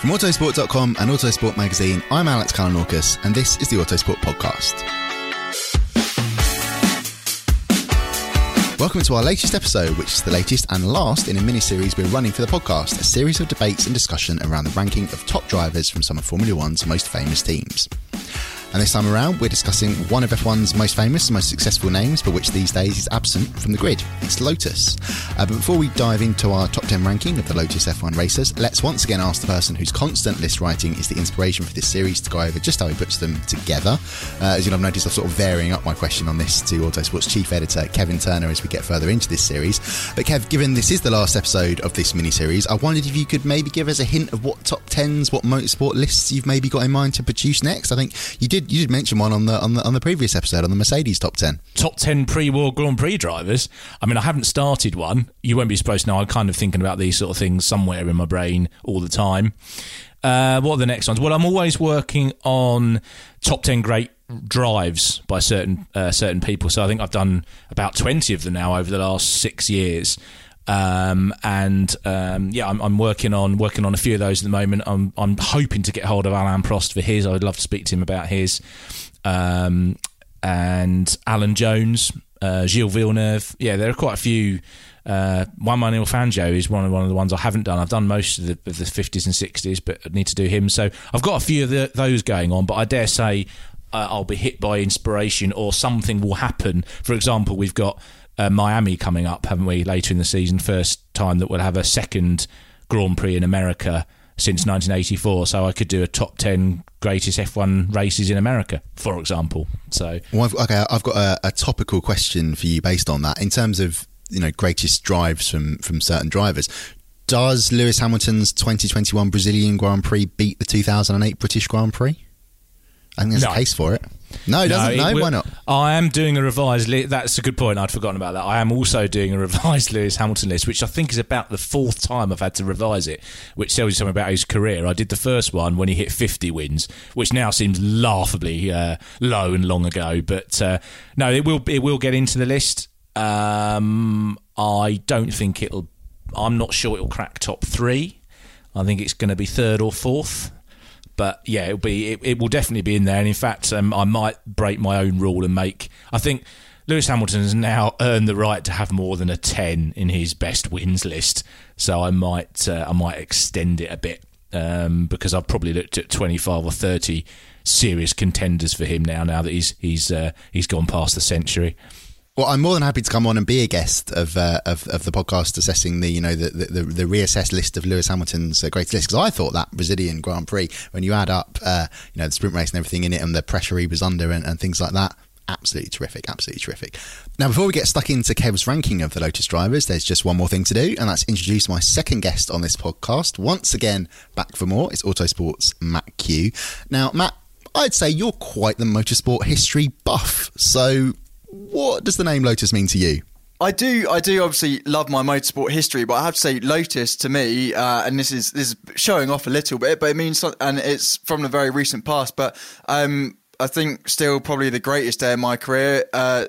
From Autosport.com and Autosport Magazine, I'm Alex Kalanorkas, and this is the Autosport Podcast. Welcome to our latest episode, which is the latest and last in a mini-series we're running for the podcast, a series of debates and discussion around the ranking of top drivers from some of Formula One's most famous teams. And this time around, we're discussing one of F1's most famous and most successful names, but which these days is absent from the grid. It's Lotus. But before we dive into our top 10 ranking of the Lotus F1 racers, let's once again ask the person whose constant list writing is the inspiration for this series to go over just how he puts them together. As you'll have noticed, I'm sort of varying up my question on this to Autosport's chief editor, Kevin Turner, as we get further into this series. But Kev, given this is the last episode of this mini-series, I wondered if you could maybe give us a hint of what top 10s, what motorsport lists you've maybe got in mind to produce next. I think you did. You did mention one on the previous episode on the Mercedes top 10. Top 10 pre-war Grand Prix drivers. I mean, I haven't started one. You won't be supposed to know. I'm kind of thinking about these sort of things somewhere in my brain all the time. What are the next ones? Well, I'm always working on top 10 great drives by certain people. So I think I've done about 20 of them now over the last 6 years. I'm working on a few of those at the moment. I'm hoping to get hold of Alain Prost for his. I would love to speak to him about his, and Alan Jones, Gilles Villeneuve. Yeah, there are quite a few. Juan Manuel Fangio is one of the ones I haven't done. I've done most of the 50s and 60s, but I need to do him. So I've got a few of those going on, but I dare say I'll be hit by inspiration or something will happen. For example, we've got Miami coming up, haven't we, later in the season? First time that we'll have a second Grand Prix in America since 1984, so I could do a top 10 greatest F1 races in America, for example. So, I've got a topical question for you based on that. In terms of, you know, greatest drives from certain drivers, does Lewis Hamilton's 2021 Brazilian Grand Prix beat the 2008 British Grand Prix? I think there's a case for it. No, it doesn't. No, why not? I am doing a revised list. That's a good point. I'd forgotten about that. I am also doing a revised Lewis Hamilton list, which I think is about the fourth time I've had to revise it, which tells you something about his career. I did the first one when he hit 50 wins, which now seems laughably low and long ago. But no, it will get into the list. I don't think it'll... I'm not sure it'll crack top three. I think it's going to be third or fourth. But yeah, it will definitely be in there. And in fact, I might break my own rule and make... I think Lewis Hamilton has now earned the right to have more than a 10 in his best wins list. So I might extend it a bit because I've probably looked at 25 or 30 serious contenders for him now that he's gone past the century. Well, I'm more than happy to come on and be a guest of the podcast assessing the reassessed list of Lewis Hamilton's greatest list, because I thought that Brazilian Grand Prix, when you add up the sprint race and everything in it and the pressure he was under and things like that, absolutely terrific. Now, before we get stuck into Kev's ranking of the Lotus drivers, there's just one more thing to do, and that's introduce my second guest on this podcast. Once again, back for more, it's Autosport's Matt Q. Now, Matt, I'd say you're quite the motorsport history buff, so... what does the name Lotus mean to you? I do obviously love my motorsport history, but I have to say Lotus to me, and this is showing off a little bit, but it means something, and it's from the very recent past, but I think still probably the greatest day of my career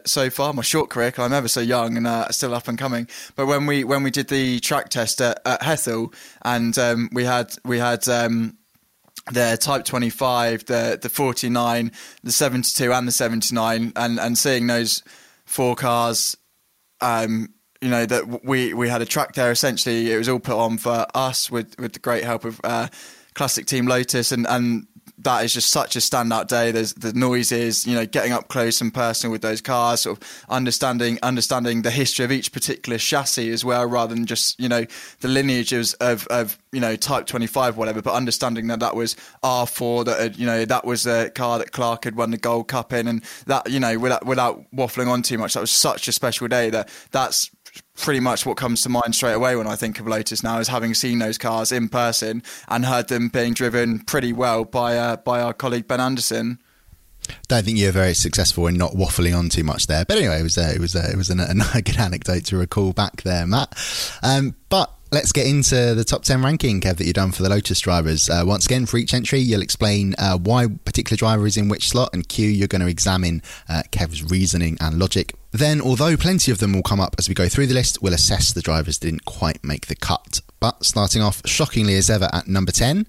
so far, my short career, because I'm ever so young and still up and coming. But when we did the track test at Hethel, and we had the Type 25, the 49, the 72 and the 79, and seeing those four cars, that we had a track there. Essentially, it was all put on for us with the great help of Classic Team Lotus, and that is just such a standout day. There's the noises, getting up close and personal with those cars, sort of understanding the history of each particular chassis as well, rather than just, the lineages of Type 25, whatever, but understanding that was R4, that was the car that Clark had won the Gold Cup in, and that, without waffling on too much, that was such a special day that's pretty much what comes to mind straight away when I think of Lotus now, is having seen those cars in person and heard them being driven pretty well by our colleague Ben Anderson. Don't think you're very successful in not waffling on too much there, but anyway, it was a good anecdote to recall back there, Matt. But let's get into the top 10 ranking, Kev, that you've done for the Lotus drivers. Once again, for each entry, you'll explain why particular driver is in which slot, and Q, you're going to examine Kev's reasoning and logic. Then, although plenty of them will come up as we go through the list, we'll assess the drivers that didn't quite make the cut. But starting off, shockingly as ever, at number 10...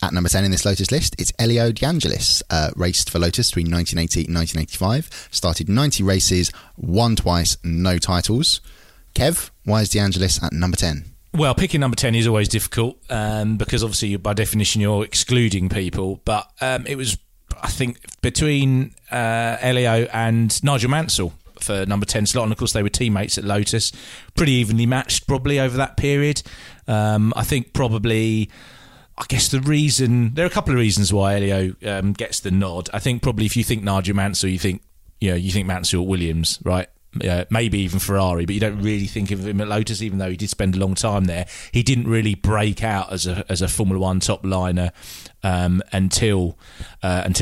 at number 10 in this Lotus list, it's Elio De Angelis. Raced for Lotus between 1980 and 1985. Started 90 races, won twice, no titles. Kev, why is De Angelis at number 10? Well, picking number 10 is always difficult because obviously by definition you're excluding people. But it was, I think, between Elio and Nigel Mansell for number 10 slot, and of course they were teammates at Lotus. Pretty evenly matched probably over that period. I guess the reason, there are a couple of reasons why Elio gets the nod. I think probably if you think Nigel Mansell, you think Mansell at Williams, right? Maybe even Ferrari, but you don't really think of him at Lotus, even though he did spend a long time there. He didn't really break out as a Formula One top liner until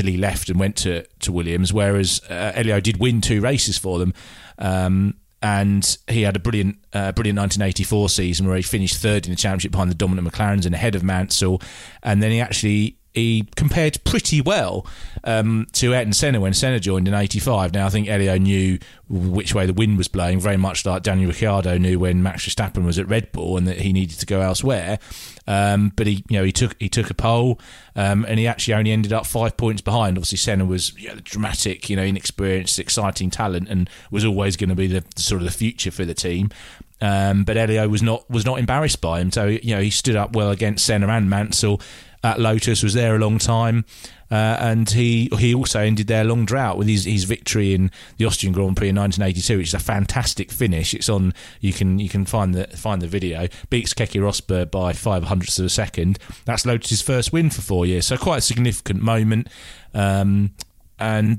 he left and went to Williams. Whereas Elio did win two races for them. And he had a brilliant 1984 season where he finished third in the championship behind the dominant McLarens and ahead of Mansell. And then he compared pretty well to Ayrton Senna when Senna joined in 85. Now, I think Elio knew which way the wind was blowing, very much like Daniel Ricciardo knew when Max Verstappen was at Red Bull and that he needed to go elsewhere. But he took a pole and he actually only ended up 5 points behind. Obviously, Senna was dramatic, inexperienced, exciting talent, and was always going to be the sort of the future for the team. But Elio was not embarrassed by him. So, he stood up well against Senna and Mansell at Lotus, was there a long time, and he also ended their long drought with his victory in the Austrian Grand Prix in 1982, which is a fantastic finish. It's on, you can find the video. Beats Keke Rosberg by 0.05 of a second. That's Lotus's first win for 4 years, so quite a significant moment. I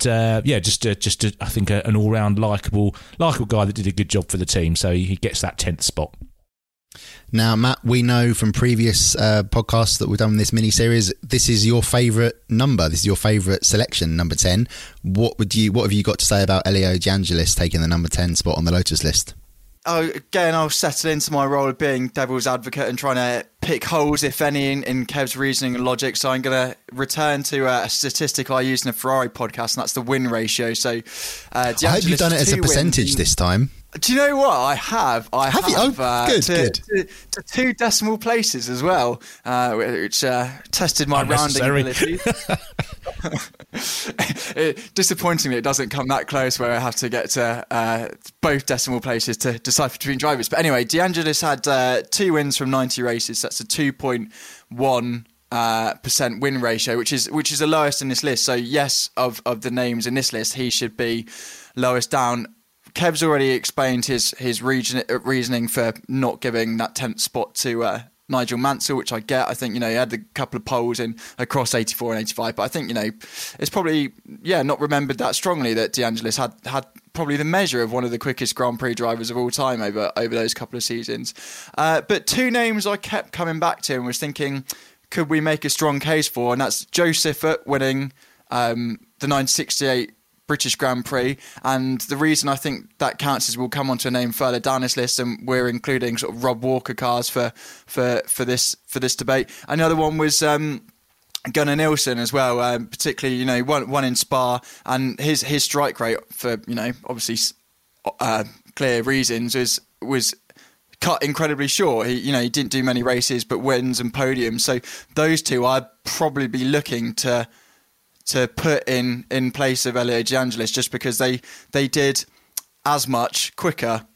think an all round likable guy that did a good job for the team. So he gets that 10th spot. Now, Matt, we know from previous podcasts that we've done in this mini-series, this is your favourite number. This is your favourite selection, number 10. What have you got to say about Elio De Angelis taking the number 10 spot on the Lotus list? Oh, again, I'll settle into my role of being devil's advocate and trying to pick holes, if any, in Kev's reasoning and logic. So I'm going to return to a statistic I used in a Ferrari podcast, and that's the win ratio. So, I hope you've done it as a percentage this time. Do you know what? I have. You? Oh, good. To two decimal places as well, which tested my rounding abilities. Disappointingly, it doesn't come that close where I have to get to both decimal places to decipher between drivers. But anyway, De Angelis had two wins from 90 races. That's a 2.1 percent win ratio, which is the lowest in this list. So yes, of the names in this list, he should be lowest down. Kev's already explained his reasoning for not giving that 10th spot to Nigel Mansell, which I get. I think, you know, he had a couple of polls in across 84 and 85, but I think, you know, it's probably, not remembered that strongly that De Angelis had probably the measure of one of the quickest Grand Prix drivers of all time over those couple of seasons. But two names I kept coming back to and was thinking, could we make a strong case for? And that's Joe Siffert winning the 1968 British Grand Prix, and the reason I think that counts is we'll come on to a name further down this list, and we're including sort of Rob Walker cars for this debate. Another one was Gunnar Nilsson as well, particularly, you know, one in Spa, and his strike rate for, you know, obviously clear reasons was cut incredibly short. He didn't do many races but wins and podiums. So those two I'd probably be looking to put in place of Elio De Angelis, just because they did as much quicker.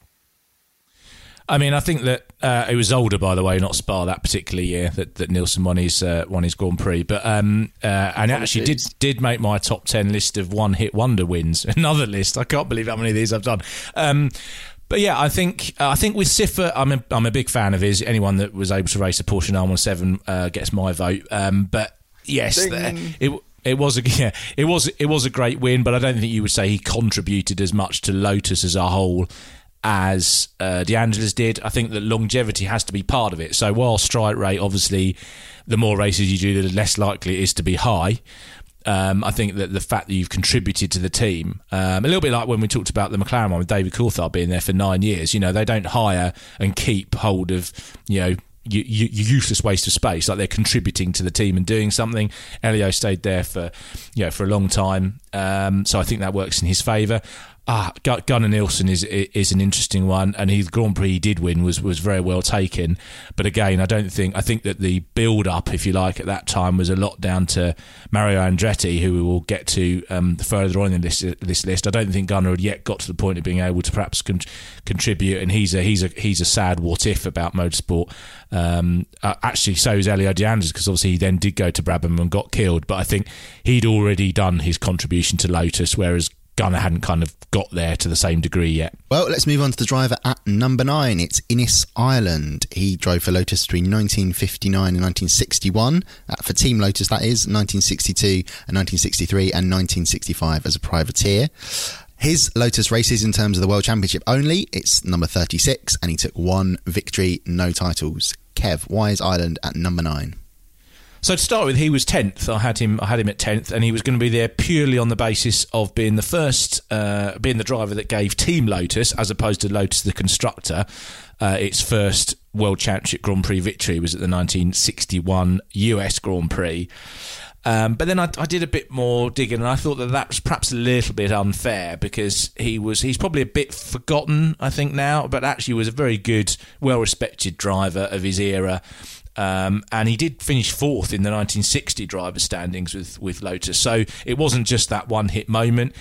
I mean, I think that it was older, by the way, not Spa that particular year that Nilsson won his Grand Prix. But and it actually did make my top 10 list of one hit wonder wins. Another list. I can't believe how many of these I've done. But yeah, I think with Siffert, I'm a big fan of his. Anyone that was able to race a Porsche 917 gets my vote. But yes, It was a great win, but I don't think you would say he contributed as much to Lotus as a whole as De Angelis did. I think that longevity has to be part of it. So while strike rate, obviously, the more races you do, the less likely it is to be high. I think that the fact that you've contributed to the team, a little bit like when we talked about the McLaren one with David Coulthard being there for 9 years. You know, they don't hire and keep hold of, you know, useless waste of space. Like, they're contributing to the team and doing something. Elio stayed there for a long time, so I think that works in his favour. Gunnar Nilsson is an interesting one, and the Grand Prix he did win was very well taken. But again, I think that the build up, if you like, at that time was a lot down to Mario Andretti, who we will get to further on in this list. I don't think Gunnar had yet got to the point of being able to perhaps contribute, and he's a sad what if about motorsport. Actually, so is Elio De Angelis, because obviously he then did go to Brabham and got killed. But I think he'd already done his contribution to Lotus, whereas Gunnar hadn't kind of got there to the same degree yet. Well, let's move on to the driver at number 9. It's Innes Ireland. He drove for Lotus between 1959 and 1961. For Team Lotus, that is, 1962 and 1963 and 1965 as a privateer. His Lotus races in terms of the World Championship only, it's number 36, and he took one victory, no titles. Kev, why is Ireland at number 9? So to start with, he was 10th. I had him at 10th, and he was going to be there purely on the basis of being the first, being the driver that gave Team Lotus, as opposed to Lotus the constructor, its first World Championship Grand Prix victory. It was at the 1961 US Grand Prix. But then I did a bit more digging, and I thought that was perhaps a little bit unfair, because he's probably a bit forgotten, I think, now, but actually was a very good, well-respected driver of his era. And he did finish 4th in the 1960 driver standings with Lotus. So it wasn't just that one-hit moment.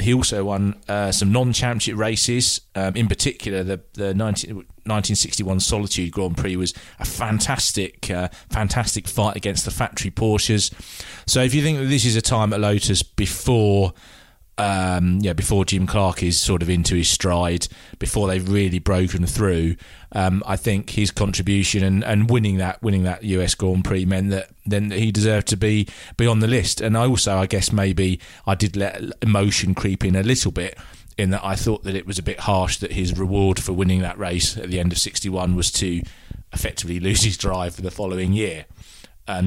He also won some non-championship races. In particular, the 1961 Solitude Grand Prix was a fantastic fight against the factory Porsches. So if you think that this is a time at Lotus before Jim Clark is sort of into his stride, before they've really broken through, I think his contribution and winning that US Grand Prix meant that then he deserved to be on the list. And I guess maybe I did let emotion creep in a little bit, in that I thought that it was a bit harsh that his reward for winning that race at the end of 61 was to effectively lose his drive for the following year.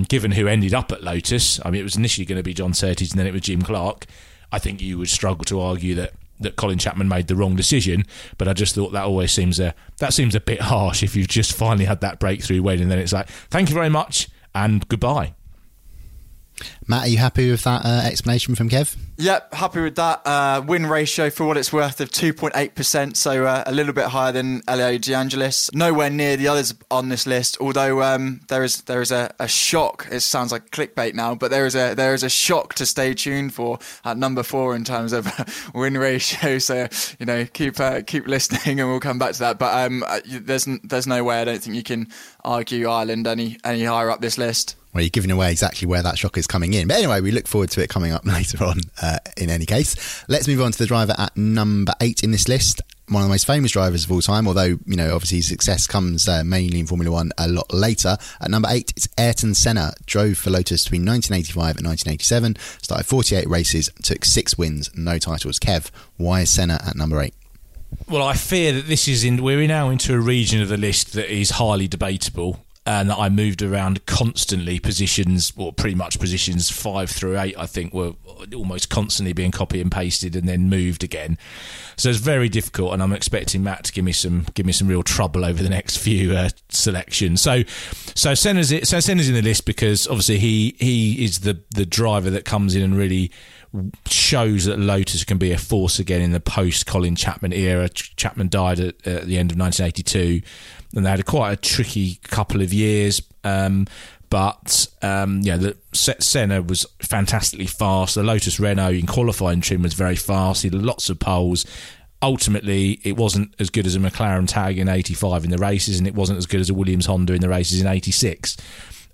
Given who ended up at Lotus, I mean, it was initially going to be John Surtees and then it was Jim Clark. I think you would struggle to argue that Colin Chapman made the wrong decision, but I just thought that always seems a bit harsh if you've just finally had that breakthrough win, and then it's like, thank you very much and goodbye. Matt, are you happy with that explanation from Kev? Yep, happy with that. Win ratio for what it's worth of 2.8%, so a little bit higher than Elio De Angelis. Nowhere near the others on this list, although there is a shock. It sounds like clickbait now, but there is a shock to stay tuned for at number 4 in terms of win ratio. So keep listening, and we'll come back to that. But there's no way I don't think you can argue Ireland any higher up this list. Well, you're giving away exactly where that shock is coming in. But anyway, we look forward to it coming up later on in any case. Let's move on to the driver at number 8 in this list. One of the most famous drivers of all time, although, obviously his success comes mainly in Formula One a lot later. At number 8, it's Ayrton Senna. Drove for Lotus between 1985 and 1987. Started 48 races, took 6 wins, no titles. Kev, why is Senna at number 8? Well, I fear that we're now into a region of the list that is highly debatable, and that I moved around constantly positions 5 through 8, I think, were almost constantly being copy and pasted and then moved again. So it's very difficult, and I'm expecting Matt to give me some real trouble over the next few selections. So Senna's in the list because obviously he is the driver that comes in and really shows that Lotus can be a force again in the post-Colin Chapman era. Chapman died at the end of 1982, and they had quite a tricky couple of years. Senna was fantastically fast. The Lotus Renault in qualifying trim was very fast. He had lots of poles. Ultimately, it wasn't as good as a McLaren tag in 85 in the races, and it wasn't as good as a Williams Honda in the races in 86.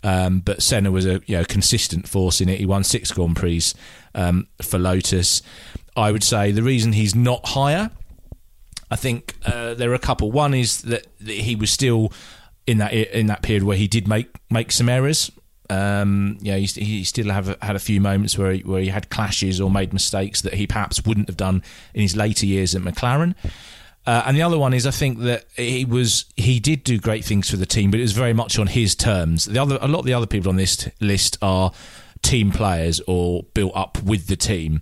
But Senna was a consistent force in it. He won 6 Grand Prix for Lotus. I would say the reason he's not higher, I think there are a couple. One is that he was still in that period where he did make some errors. He still had a few moments where he had clashes or made mistakes that he perhaps wouldn't have done in his later years at McLaren. And the other one is I think that he did do great things for the team, but it was very much on his terms. A lot of the other people on this list are team players or built up with the team.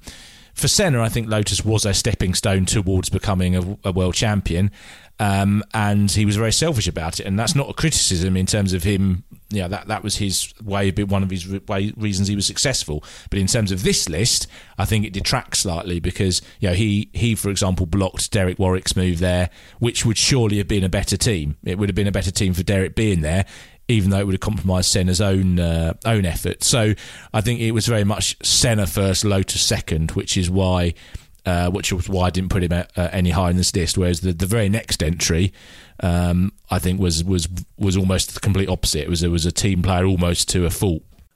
For Senna, I think Lotus was a stepping stone towards becoming a world champion, and he was very selfish about it. And that's not a criticism in terms of him. That was his way, one of his reasons he was successful. But in terms of this list, I think it detracts slightly because he for example blocked Derek Warwick's move there, which would surely have been a better team. It would have been a better team for Derek being there, even though it would have compromised Senna's own effort. So I think it was very much Senna first, Lotus second, which was why I didn't put him any higher in this list. Whereas the very next entry, I think, was almost the complete opposite. It was a team player almost to a fault.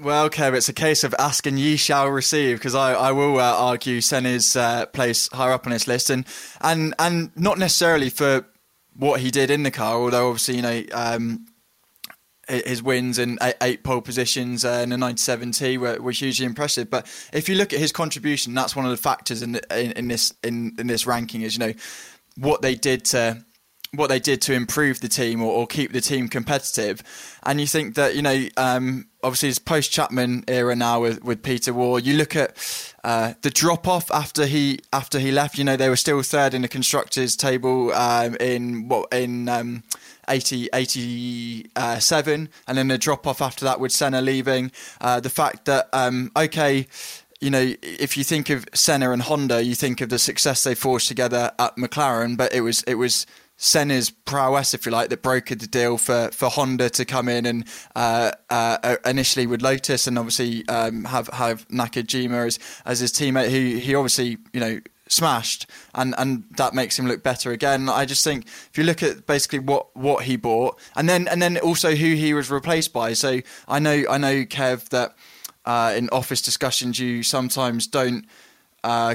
Well, Kev, it's a case of ask and ye shall receive, because I will argue Senna's place higher up on this list, and not necessarily for what he did in the car, although obviously his wins and 8 pole positions in the 97 T were hugely impressive. But if you look at his contribution, that's one of the factors in this ranking is what they did to. What they did to improve the team or keep the team competitive. And you think that, obviously it's post-Chapman era now with Peter War. You look at the drop-off after he left. They were still third in the constructors table in 87, and then the drop-off after that with Senna leaving. The fact that, if you think of Senna and Honda, you think of the success they forged together at McLaren, but it was Senna's prowess, if you like, that brokered the deal for Honda to come in and initially with Lotus, and obviously have Nakajima as his teammate, who he obviously smashed, and that makes him look better again. I just think if you look at basically what he bought, and then also who he was replaced by. So I know, Kev, that in office discussions you sometimes don't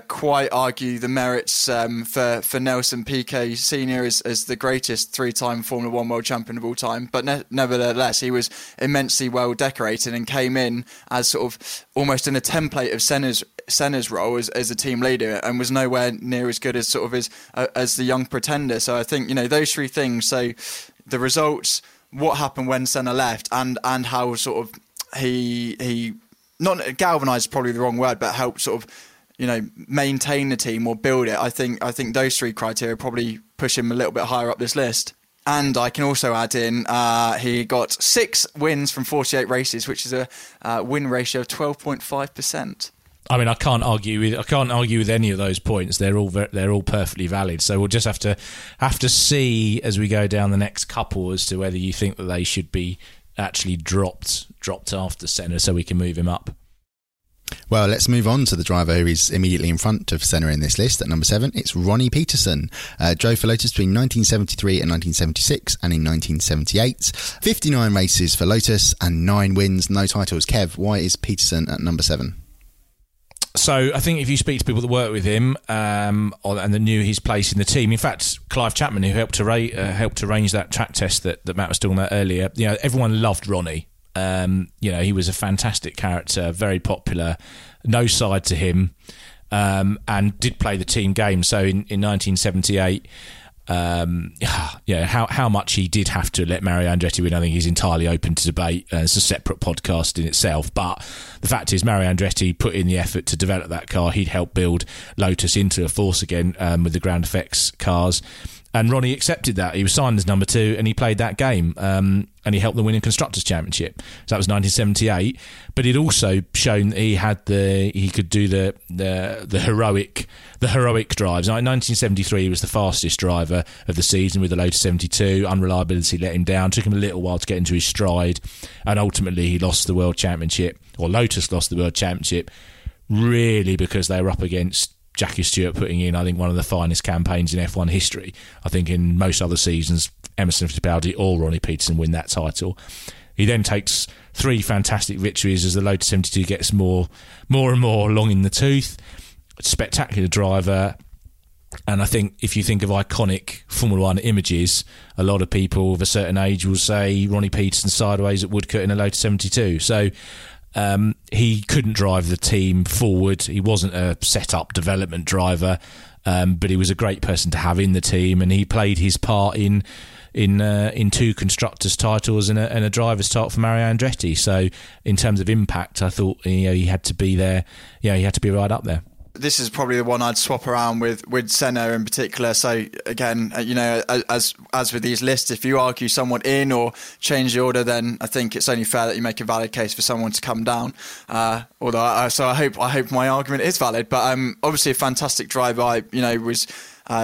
quite argue the merits for Nelson Piquet Sr. as the greatest three-time Formula One world champion of all time. But nevertheless, he was immensely well decorated and came in as sort of almost in a template of Senna's role as a team leader, and was nowhere near as good as sort of as the young pretender. So I think, you know, those three things. So the results, what happened when Senna left, and how sort of he not galvanized, probably the wrong word, but helped sort of, you know, maintain the team or build it. I think those three criteria probably push him a little bit higher up this list. And I can also add in, he got 6 wins from 48 races, which is a win ratio of 12.5%. I mean, I can't argue with any of those points. They're all perfectly valid. So we'll just have to see as we go down the next couple as to whether you think that they should be actually dropped after Senna, so we can move him up. Well, let's move on to the driver who is immediately in front of Senna in this list. At number 7, it's Ronnie Peterson. Drove for Lotus between 1973 and 1976, and in 1978. 59 races for Lotus and 9 wins, no titles. Kev, why is Peterson at number 7? So I think if you speak to people that work with him and that knew his place in the team, in fact, Clive Chapman, who helped to arrange that track test that Matt was talking about earlier, you know, everyone loved Ronnie. You know, he was a fantastic character, very popular, no side to him, and did play the team game. So in 1978, how much he did have to let Mario Andretti win, I think is entirely open to debate. It's a separate podcast in itself, but the fact is Mario Andretti put in the effort to develop that car. He'd helped build Lotus into a force again with the ground effects cars, and Ronnie accepted that. He was signed as number 2 and he played that game, and he helped them win a Constructors' Championship. So that was 1978, but he'd also shown that he could do the heroic drives. Now, in 1973, he was the fastest driver of the season with the Lotus 72. Unreliability let him down. Took him a little while to get into his stride, and ultimately he lost the World Championship, or Lotus lost the World Championship, really because they were up against Jackie Stewart putting in, I think, one of the finest campaigns in F1 history. I think in most other seasons, Emerson Fittipaldi or Ronnie Peterson win that title. He then takes 3 fantastic victories as the Lotus 72 gets more and more long in the tooth. Spectacular driver. And I think if you think of iconic Formula One images, a lot of people of a certain age will say Ronnie Peterson sideways at Woodcote in a Lotus 72. So he couldn't drive the team forward. He wasn't a set-up development driver, but he was a great person to have in the team, and he played his part in 2 constructors' titles and a driver's title for Mario Andretti. So, in terms of impact, I thought, you know, he had to be there. Yeah, you know, he had to be right up there. This is probably the one I'd swap around with Senna in particular. So again, you know, as with these lists, if you argue someone in or change the order, then I think it's only fair that you make a valid case for someone to come down. Although, so I hope my argument is valid. But obviously, a fantastic driver. I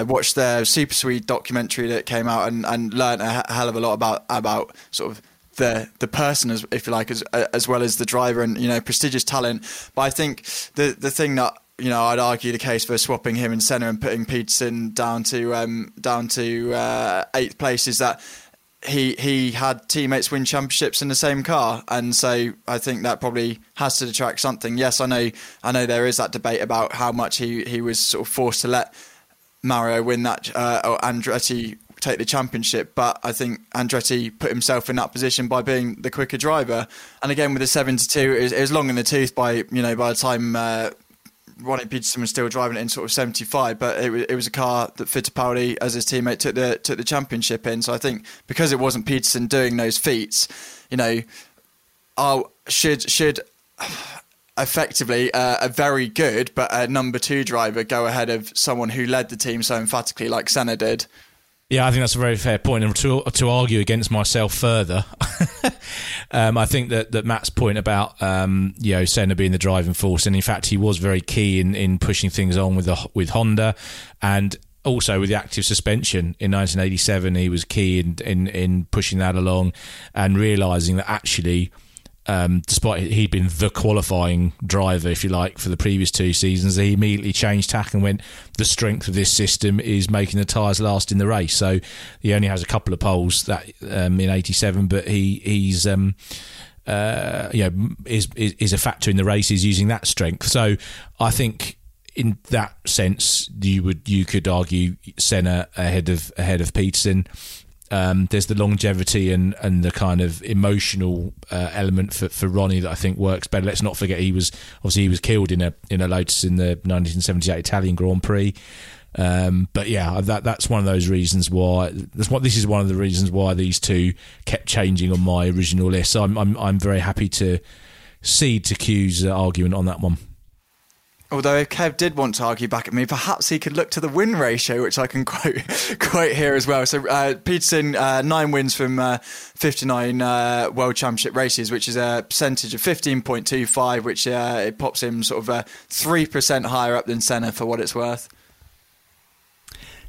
watched their Super Sweet documentary that came out and learned a hell of a lot about sort of the person, as if you like, as well as the driver, and, you know, prestigious talent. But I think the thing that, you know, I'd argue the case for swapping him and Senna and putting Peterson down to 8th place is that he had teammates win championships in the same car, and so I think that probably has to detract something. Yes, I know there is that debate about how much he was sort of forced to let Mario win that or Andretti take the championship, but I think Andretti put himself in that position by being the quicker driver. And again, with the 72, it was long in the tooth by the time Ronnie Peterson was still driving it in sort of 75, but it was a car that Fittipaldi, as his teammate, took the championship in. So I think because it wasn't Peterson doing those feats, you know, should effectively a very good but a number 2 driver go ahead of someone who led the team so emphatically like Senna did? Yeah, I think that's a very fair point. And to argue against myself further, I think that Matt's point about Senna being the driving force, and in fact he was very key in pushing things on with Honda, and also with the active suspension in 1987, he was key in pushing that along and realising that actually, despite he'd been the qualifying driver, if you like, for the previous 2 seasons, he immediately changed tack and went, the strength of this system is making the tyres last in the race. So he only has a couple of poles that in 87, but he's a factor in the races using that strength. So I think in that sense, you could argue Senna ahead of Peterson. There's the longevity and the kind of emotional element for Ronnie that I think works better. Let's not forget he was killed in a Lotus in the 1978 Italian Grand Prix. But yeah, that's one of those reasons why. This is one of the reasons why these two kept changing on my original list. So I'm very happy to cede to Q's argument on that one. Although Kev did want to argue back at me, perhaps he could look to the win ratio, which I can quote here as well. So Peterson, 9 wins from 59 World Championship races, which is a percentage of 15.25, which it pops him sort of 3% higher up than Senna, for what it's worth.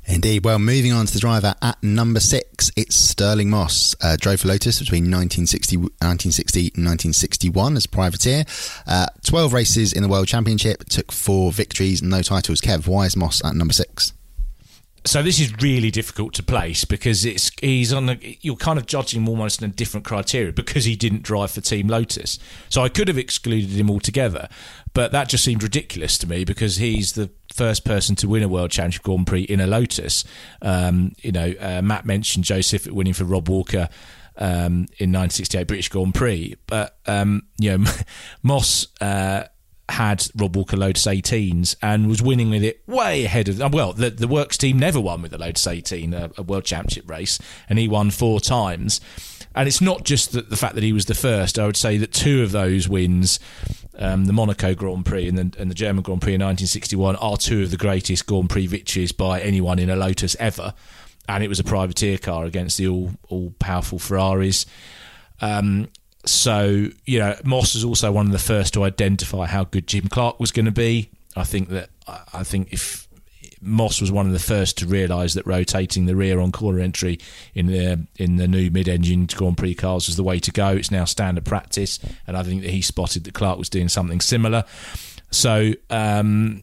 Indeed. Well, moving on to the driver at number 6, it's Stirling Moss. Drove for Lotus between 1960 and 1961 as privateer. 12 races in the World Championship, took 4 victories, no titles. Kev, why is Moss at number 6? So this is really difficult to place because you're kind of judging him almost in a different criteria because he didn't drive for Team Lotus. So I could have excluded him altogether, but that just seemed ridiculous to me because he's the first person to win a World Championship Grand Prix in a Lotus. Matt mentioned Joe Siffert winning for Rob Walker in 1968 British Grand Prix, but Moss had Rob Walker Lotus 18s and was winning with it way ahead of... Well, the Works team never won with the Lotus 18, a World Championship race, and he won 4 times. And it's not just the fact that he was the first. I would say that 2 of those wins, the Monaco Grand Prix and the German Grand Prix in 1961, are 2 of the greatest Grand Prix victories by anyone in a Lotus ever. And it was a privateer car against the all-powerful Ferraris. Moss is also one of the first to identify how good Jim Clark was going to be. I think if Moss was one of the first to realise that rotating the rear on corner entry in the new mid-engine Grand Prix cars was the way to go. It's now standard practice, and I think that he spotted that Clark was doing something similar. So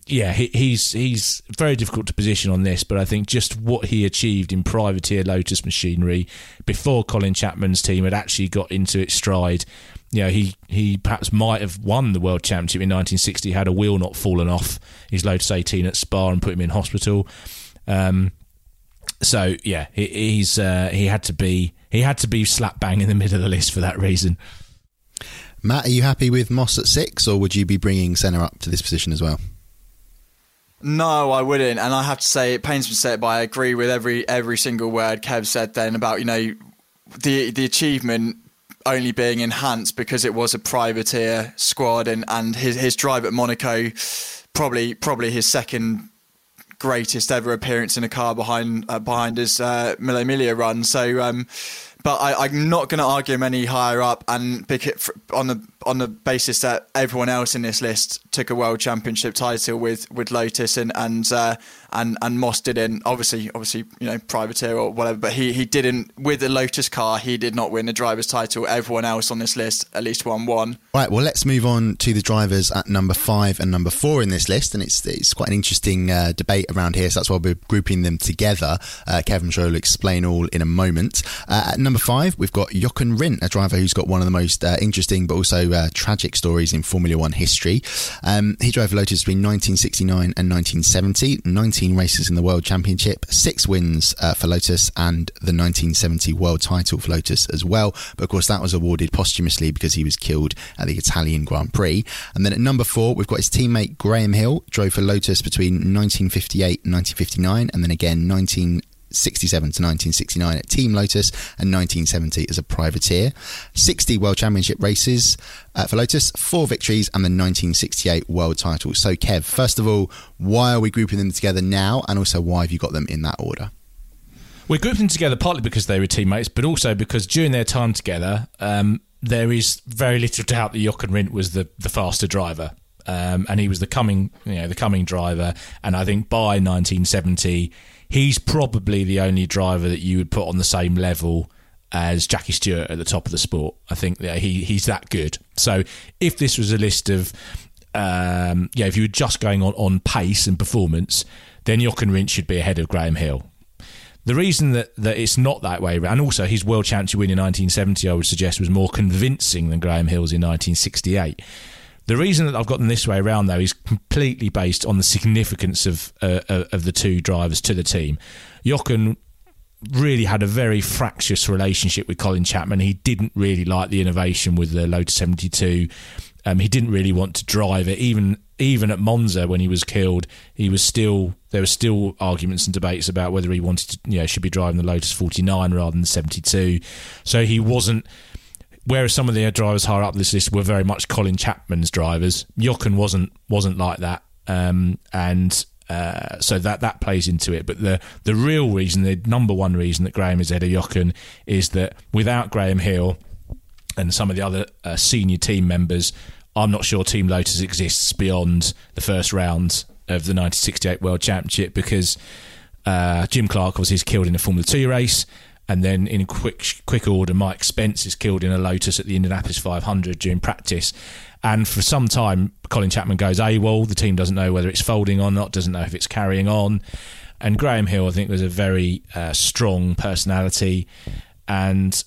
he's very difficult to position on this, but I think just what he achieved in privateer Lotus machinery before Colin Chapman's team had actually got into its stride. He perhaps might have won the World Championship in 1960 had a wheel not fallen off his Lotus 18 at Spa and put him in hospital. He had to be slap bang in the middle of the list for that reason. Matt, are you happy with Moss at 6, or would you be bringing Senna up to this position as well? No, I wouldn't, and I have to say it pains me to say it, but I agree with every single word Kev said then about the achievement only being enhanced because it was a privateer squad, and his drive at Monaco, probably his second greatest ever appearance in a car behind his Mille Miglia run. So. But I'm not going to argue him any higher up, and pick it on the basis that everyone else in this list took a World Championship title with Lotus, and Moss didn't. Obviously, privateer or whatever. But he didn't with the Lotus car. He did not win the driver's title. Everyone else on this list at least won. Right. Well, let's move on to the drivers at number 5 and number 4 in this list, and it's quite an interesting debate around here. So that's why we're grouping them together. Kevin Sherrill will explain all in a moment. At number 5, we've got Jochen Rindt, a driver who's got one of the most interesting but also tragic stories in Formula One history. He drove for Lotus between 1969 and 1970, 19 races in the World Championship, 6 wins for Lotus, and the 1970 World title for Lotus as well. But of course, that was awarded posthumously because he was killed at the Italian Grand Prix. And then at number 4, we've got his teammate Graham Hill, drove for Lotus between 1958 and 1959, and then again 1967 to 1969 at Team Lotus, and 1970 as a privateer. 60 World Championship races for Lotus, 4 victories, and the 1968 World title. So Kev, first of all, why are we grouping them together now, and also why have you got them in that order? We're grouping them together partly because they were teammates, but also because during their time together, there is very little doubt that Jochen Rindt was the faster driver. And he was the coming driver, and I think by 1970 he's probably the only driver that you would put on the same level as Jackie Stewart at the top of the sport. I think that he's that good. So if this was a list of if you were just going on pace and performance, then Jochen Rindt should be ahead of Graham Hill. The reason that it's not that way, and also his World Championship win in 1970, I would suggest, was more convincing than Graham Hill's in 1968. The reason that I've gotten this way around, though, is completely based on the significance of the two drivers to the team. Jochen really had a very fractious relationship with Colin Chapman. He didn't really like the innovation with the Lotus 72. He didn't really want to drive it. Even at Monza, when he was killed, there were still arguments and debates about whether he wanted to, should be driving the Lotus 49 rather than the 72. So he wasn't. Whereas some of the drivers higher up this list were very much Colin Chapman's drivers, Jochen wasn't like that, so that plays into it. But the real reason, the number one reason that Graham is ahead of Jochen is that without Graham Hill and some of the other senior team members, I'm not sure Team Lotus exists beyond the first round of the 1968 World Championship, because Jim Clark was killed in a Formula 2 race. And then in quick order, Mike Spence is killed in a Lotus at the Indianapolis 500 during practice. And for some time, Colin Chapman goes AWOL. The team doesn't know whether it's folding or not, doesn't know if it's carrying on. And Graham Hill, I think, was a very strong personality. And,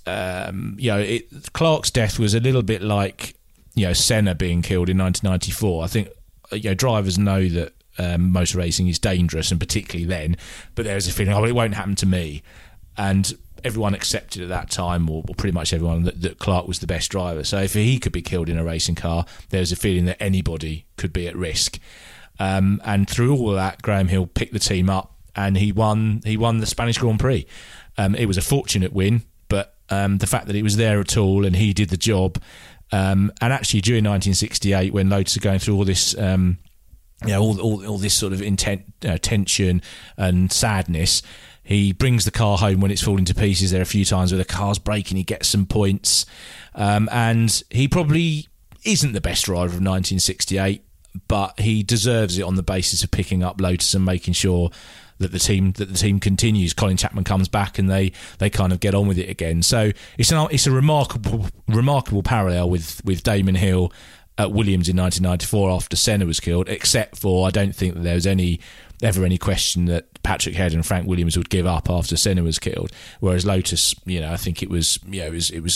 Clark's death was a little bit like, Senna being killed in 1994. I think, drivers know that motor racing is dangerous, and particularly then. But there was a feeling, it won't happen to me. And everyone accepted at that time, or pretty much everyone, that Clark was the best driver. So if he could be killed in a racing car, there was a feeling that anybody could be at risk. And through all of that, Graham Hill picked the team up, and he won the Spanish Grand Prix. It was a fortunate win, but the fact that he was there at all and he did the job. And actually, during 1968, when Lotus are going through all this... all this sort of intent, tension and sadness, he brings the car home when it's falling to pieces. There are a few times where the car's breaking, he gets some points. And he probably isn't the best driver of 1968, but he deserves it on the basis of picking up Lotus and making sure that the team continues. Colin Chapman comes back and they kind of get on with it again. So it's a remarkable parallel with Damon Hill at Williams in 1994 after Senna was killed, except for I don't think that there was ever any question that Patrick Head and Frank Williams would give up after Senna was killed. Whereas Lotus, I think it was a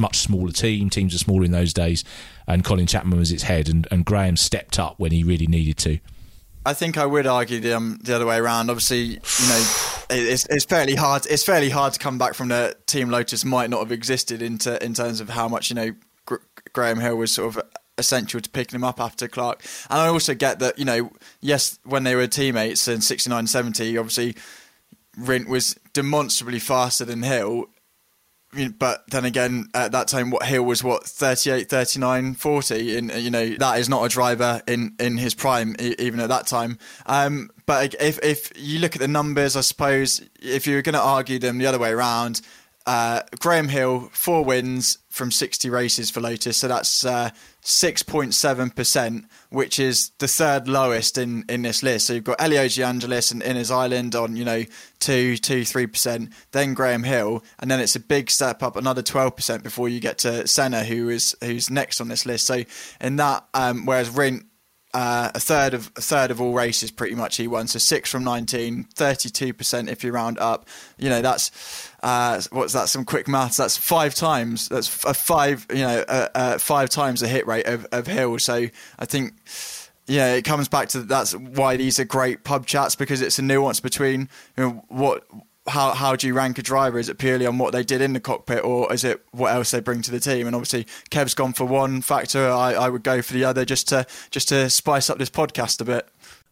much smaller team. Teams were smaller in those days, and Colin Chapman was its head, and Graham stepped up when he really needed to. I think I would argue the other way around. Obviously, it's fairly hard to come back from the Team Lotus might not have existed in terms of how much Graham Hill was sort of essential to picking him up after Clark. And I also get that, yes, when they were teammates in 69-70, obviously Rindt was demonstrably faster than Hill. But then again, at that time, Hill was 38, 39, 40. And, that is not a driver in his prime, even at that time. But if you look at the numbers, I suppose, if you were going to argue them the other way around, Graham Hill, 4 wins from 60 races for Lotus, so that's 6.7%, which is the third lowest in this list. So you've got Elio De Angelis and Innes Ireland on 2-3%, then Graham Hill, and then it's a big step up, another 12% before you get to Senna, who's next on this list. So in that, whereas Rindt, a third of all races pretty much he won, so 6 from 19, 32% if you round up. That's what's that? Some quick maths. That's 5 times. That's a 5. 5 times the hit rate of Hill. So I think it comes back to that's why these are great pub chats, because it's a nuance between how do you rank a driver? Is it purely on what they did in the cockpit, or is it what else they bring to the team? And obviously Kev's gone for one factor, I would go for the other just to spice up this podcast a bit.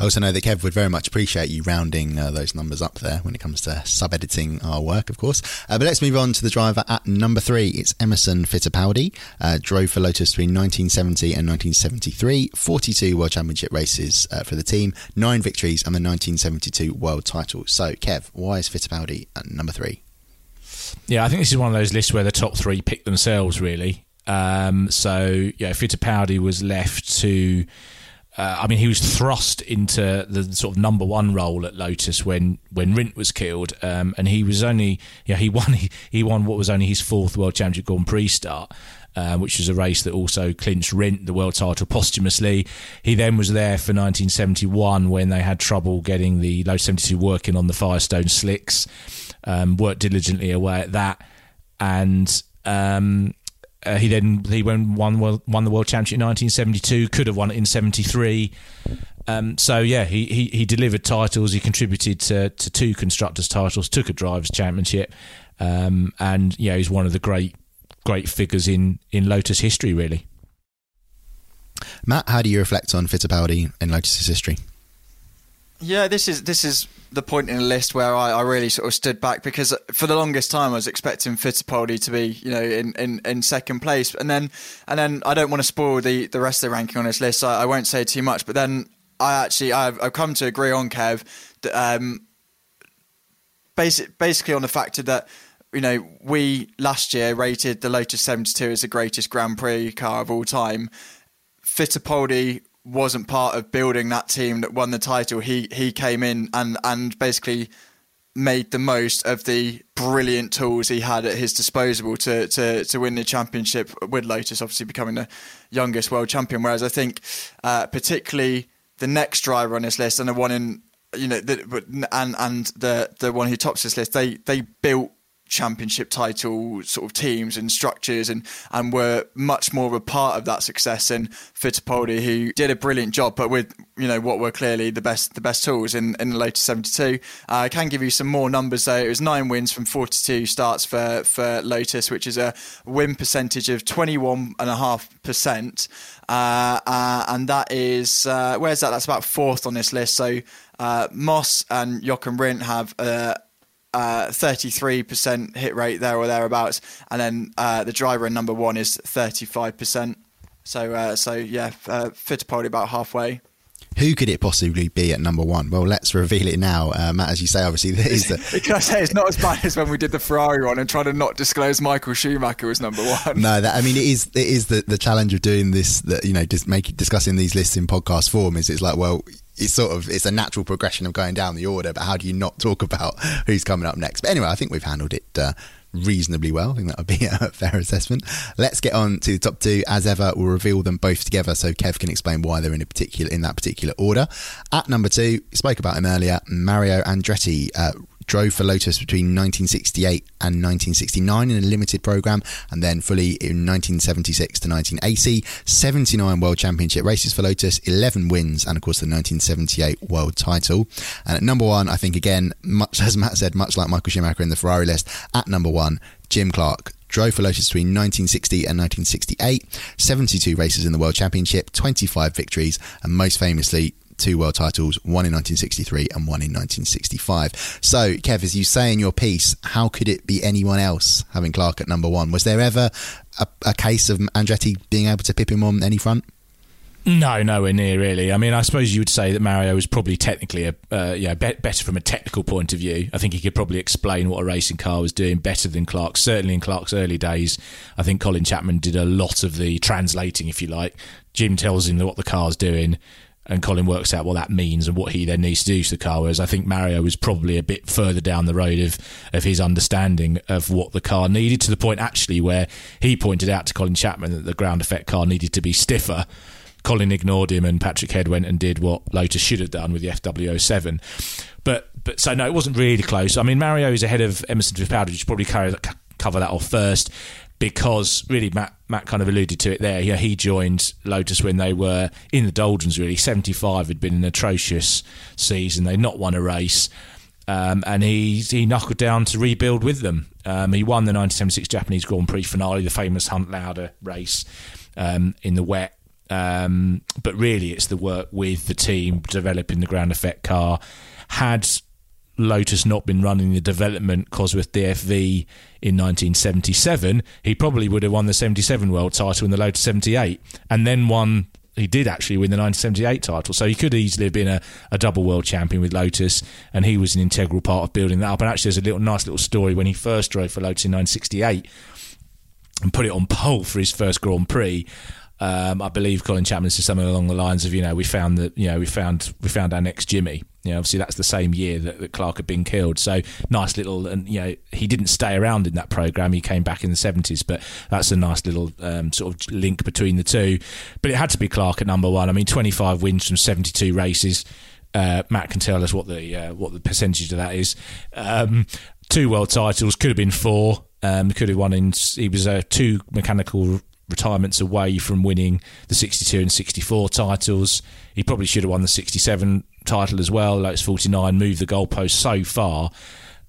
I also know that Kev would very much appreciate you rounding those numbers up there when it comes to sub-editing our work, of course. But let's move on to the driver at number 3. It's Emerson Fittipaldi. Drove for Lotus between 1970 and 1973. 42 World Championship races for the team. 9 victories and the 1972 World title. So, Kev, why is Fittipaldi at number 3? Yeah, I think this is one of those lists where the top 3 pick themselves, really. So yeah, Fittipaldi was left to, I mean, he was thrust into the sort of number one role at Lotus when Rindt was killed, and he was only, yeah, he won what was only his fourth World Championship Grand Prix start, which was a race that also clinched Rindt the world title posthumously. He then was there for 1971 when they had trouble getting the Lotus 72 working on the Firestone slicks, worked diligently away at that, and he won the World Championship in 1972, could have won it in 73. He delivered titles. He contributed to two constructors' titles, took a drivers' championship, and yeah, he's one of the great figures in Lotus history, really. Matt, how do you reflect on Fittipaldi in Lotus's history? Yeah, this is the point in the list where I really sort of stood back, because for the longest time I was expecting Fittipaldi to be, you know, in second place, and then I don't want to spoil the rest of the ranking on this list, so I won't say too much. But then I've come to agree on Kev, that, basically on the factor that, you know, we last year rated the Lotus 72 as the greatest Grand Prix car of all time. Fittipaldi wasn't part of building that team that won the title. He came in and basically made the most of the brilliant tools he had at his disposal to win the championship with Lotus, obviously becoming the youngest world champion. Whereas I think particularly the next driver on this list and the one in, you know, the one who tops this list, they built championship title sort of teams and structures and were much more of a part of that success. And Fittipaldi, who did a brilliant job, but with, you know, what were clearly the best tools in the Lotus 72. I can give you some more numbers though. It was 9 wins from 42 starts for Lotus, which is a win percentage of 21.5%. And that is, where's that? That's about fourth on this list. So Moss and Jochen Rindt have 33% hit rate there or thereabouts, and then the driver in number one is 35%. So Fittipaldi about halfway. Who could it possibly be at number one? Well, let's reveal it now, Matt. As you say, obviously there is the. Can I say it's not as bad as when we did the Ferrari one and tried to not disclose Michael Schumacher was number one. No, that, I mean, it is the challenge of doing this. That, you know, just discussing these lists in podcast form is, it's like, well, it's sort of, it's a natural progression of going down the order, but how do you not talk about who's coming up next? But anyway, I think we've handled it reasonably well. I think that would be a fair assessment. Let's get on to the top two. As ever, we'll reveal them both together so Kev can explain why they're in that particular order. At number two, spoke about him earlier, Mario Andretti, drove for Lotus between 1968 and 1969 in a limited programme, and then fully in 1976 to 1980, 79 World Championship races for Lotus, 11 wins, and of course the 1978 World title. And at number one, I think again, much as Matt said, much like Michael Schumacher in the Ferrari list, at number one, Jim Clark. Drove for Lotus between 1960 and 1968, 72 races in the World Championship, 25 victories, and most famously, two world titles, one in 1963 and one in 1965. So, Kev, as you say in your piece, how could it be anyone else having Clark at number one? Was there ever a case of Andretti being able to pip him on any front? No, nowhere near, really. I mean, I suppose you would say that Mario was probably technically better from a technical point of view. I think he could probably explain what a racing car was doing better than Clark. Certainly in Clark's early days, I think Colin Chapman did a lot of the translating, if you like. Jim tells him what the car's doing, and Colin works out what that means and what he then needs to do to the car, whereas I think Mario was probably a bit further down the road of his understanding of what the car needed, to the point actually where he pointed out to Colin Chapman that the ground effect car needed to be stiffer. Colin ignored him, and Patrick Head went and did what Lotus should have done with the FW07. But so no, it wasn't really close. I mean, Mario is ahead of Emerson Fittipaldi, which probably cover that off first, because really Matt kind of alluded to it there. Yeah, he joined Lotus when they were in the doldrums, really. 75 had been an atrocious season. They'd not won a race. And he knuckled down to rebuild with them. He won the 1976 Japanese Grand Prix finale, the famous Hunt Lauda race in the wet. But really, it's the work with the team, developing the ground effect car. Had Lotus not been running the development Cosworth DFV in 1977, he probably would have won the 77 world title in the Lotus 78, and then he did actually win the 1978 title, so he could easily have been a double world champion with Lotus, and he was an integral part of building that up. And actually, there's a nice little story when he first drove for Lotus in 1968. and put it on pole for his first Grand Prix. I believe Colin Chapman said something along the lines of, we found our next Jimmy. You know, obviously that's the same year that Clark had been killed. So nice little, and you know, he didn't stay around in that program. He came back in the '70s, but that's a nice little sort of link between the two. But it had to be Clark at number one. I mean, 25 wins from 72 races. Matt can tell us what the percentage of that is. 2 world titles, could have been 4. Could have won in. He was 2 mechanical retirements away from winning the 62 and 64 titles. He probably should have won the 67 title as well. Lotus 49 moved the goalpost so far,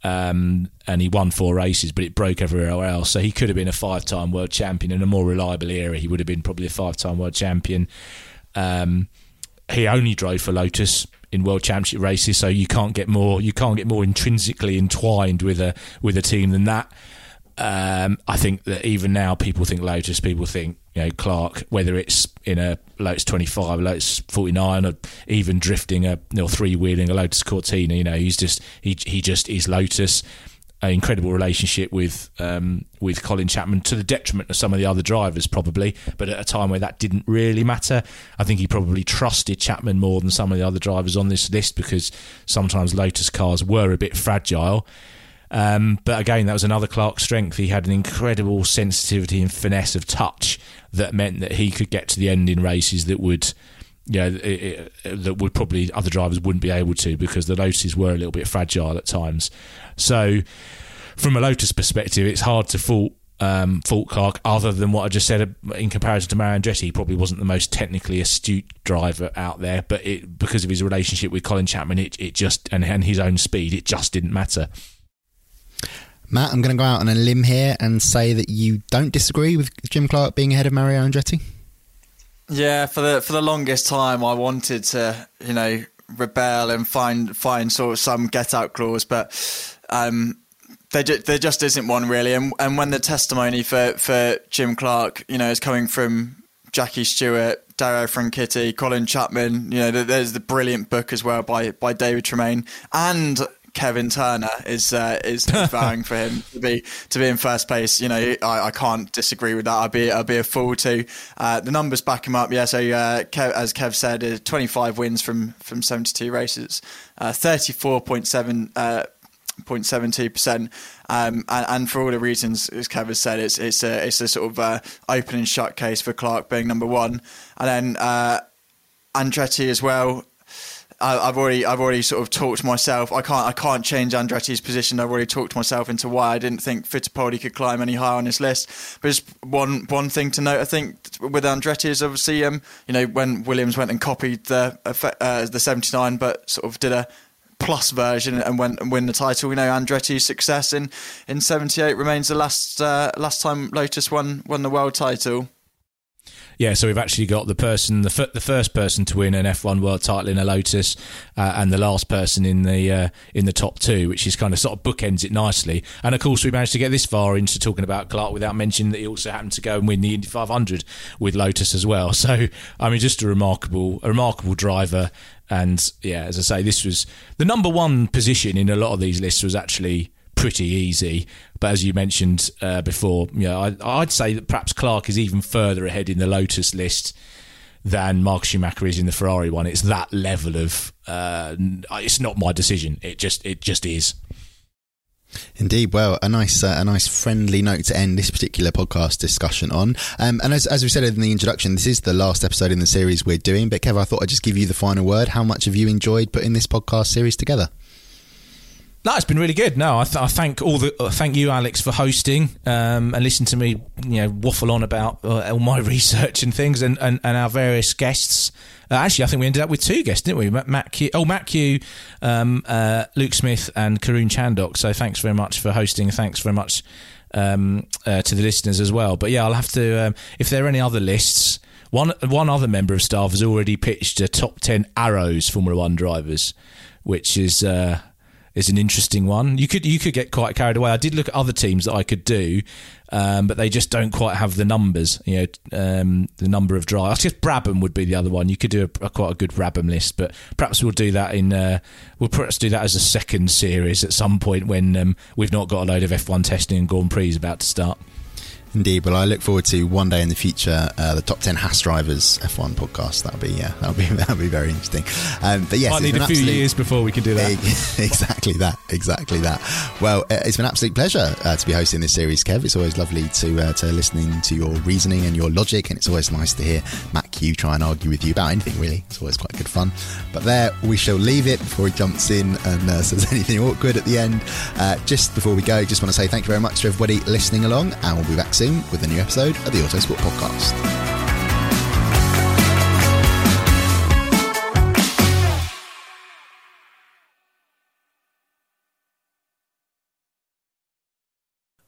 and he won 4 races, but it broke everywhere else. So he could have been a 5-time world champion. In a more reliable era, he would have been probably a 5-time world champion. He only drove for Lotus in world championship races, so you can't get more intrinsically entwined with a team than that. I think that even now people think Lotus, people think, you know, Clark, whether it's in a Lotus 25, a Lotus 49, or even drifting a 3-wheeling a Lotus Cortina. You know, he just is Lotus. An incredible relationship with Colin Chapman, to the detriment of some of the other drivers probably, but at a time where that didn't really matter. I think he probably trusted Chapman more than some of the other drivers on this list, because sometimes Lotus cars were a bit fragile. But again, that was another Clark strength. He had an incredible sensitivity and finesse of touch that meant that he could get to the end in races that would probably other drivers wouldn't be able to, because the Lotuses were a little bit fragile at times. So from a Lotus perspective, it's hard to fault Clark, other than what I just said in comparison to Mario Andretti. He probably wasn't the most technically astute driver out there, but because of his relationship with Colin Chapman, it just and his own speed, it just didn't matter. Matt, I'm going to go out on a limb here and say that you don't disagree with Jim Clark being ahead of Mario Andretti. Yeah, for the longest time, I wanted to, you know, rebel and find sort of some get out clause, but there just isn't one really. And when the testimony for Jim Clark, you know, is coming from Jackie Stewart, Dario Franchitti, Colin Chapman, you know, there's the brilliant book as well by David Tremaine, and Kevin Turner is vowing for him to be in first place. You know, I can't disagree with that. I'd be a fool to. The numbers back him up. Yeah. So as Kev said, 25 wins from 72 races, 34.72%. And for all the reasons, as Kev has said, it's a sort of open and shut case for Clark being number one, and then Andretti as well. I've already sort of talked myself. I can't change Andretti's position. I've already talked myself into why I didn't think Fittipaldi could climb any higher on this list. But just one thing to note, I think, with Andretti is obviously, you know, when Williams went and copied the 79, but sort of did a plus version and went and win the title. You know, Andretti's success in 78 remains the last time Lotus won the world title. Yeah, so we've actually got the first person to win an F1 world title in a Lotus, and the last person in the top 2, which is kind of sort of bookends it nicely. And of course, we managed to get this far into talking about Clark without mentioning that he also happened to go and win the Indy 500 with Lotus as well. So, I mean, just a remarkable driver. And yeah, as I say, this was the number one position in a lot of these lists was actually pretty easy, but as you mentioned before, you know, I'd say that perhaps Clark is even further ahead in the Lotus list than Mark Schumacher is in the Ferrari one. It's that level of it's not my decision, it just is. Indeed. Well, a nice friendly note to end this particular podcast discussion on. And as we said in the introduction, this is the last episode in the series we're doing, but Kev, I thought I'd just give you the final word. How much have you enjoyed putting this podcast series together? No, it's been really good. No, I thank you, Alex, for hosting and listen to me, you know, waffle on about all my research and things, and our various guests. Actually, I think we ended up with 2 guests, didn't we? Matt Q, Luke Smith, and Karun Chandok. So thanks very much for hosting. Thanks very much to the listeners as well. But yeah, I'll have to. If there are any other lists, one other member of staff has already pitched a top 10 Arrows Formula One drivers, which is. Is an interesting one. You could get quite carried away. I did look at other teams that I could do, but they just don't quite have the numbers. You know, the number of drivers. I guess Brabham would be the other one. You could do quite a good Brabham list, but perhaps we'll do that as a second series at some point when we've not got a load of F1 testing and Grand Prix about to start. Indeed. Well, I look forward to one day in the future the top 10 Haas drivers F1 podcast. That'll be very interesting. But yes, might need a few years before we can do that. Exactly that. Well, it's been an absolute pleasure to be hosting this series, Kev. It's always lovely to listening to your reasoning and your logic, and it's always nice to hear Matt Q try and argue with you about anything, really. It's always quite good fun. But there, we shall leave it before he jumps in and says anything awkward at the end. Just before we go, just want to say thank you very much to everybody listening along, and we'll be back soon with a new episode of the Autosport Podcast.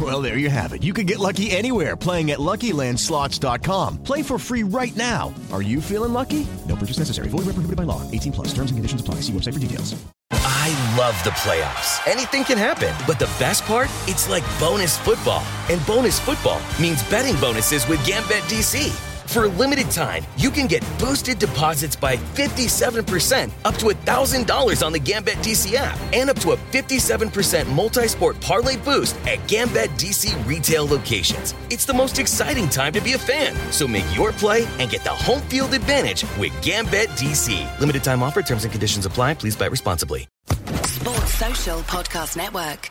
Well, there you have it. You can get lucky anywhere, playing at LuckyLandSlots.com. Play for free right now. Are you feeling lucky? No purchase necessary. Void where prohibited by law. 18+. Terms and conditions apply. See website for details. I love the playoffs. Anything can happen. But the best part? It's like bonus football. And bonus football means betting bonuses with Gambit DC. For a limited time, you can get boosted deposits by 57%, up to $1,000 on the Gambit DC app, and up to a 57% multi-sport parlay boost at Gambit DC retail locations. It's the most exciting time to be a fan, so make your play and get the home field advantage with Gambit DC. Limited time offer, terms and conditions apply. Please bet responsibly. Sports Social Podcast Network.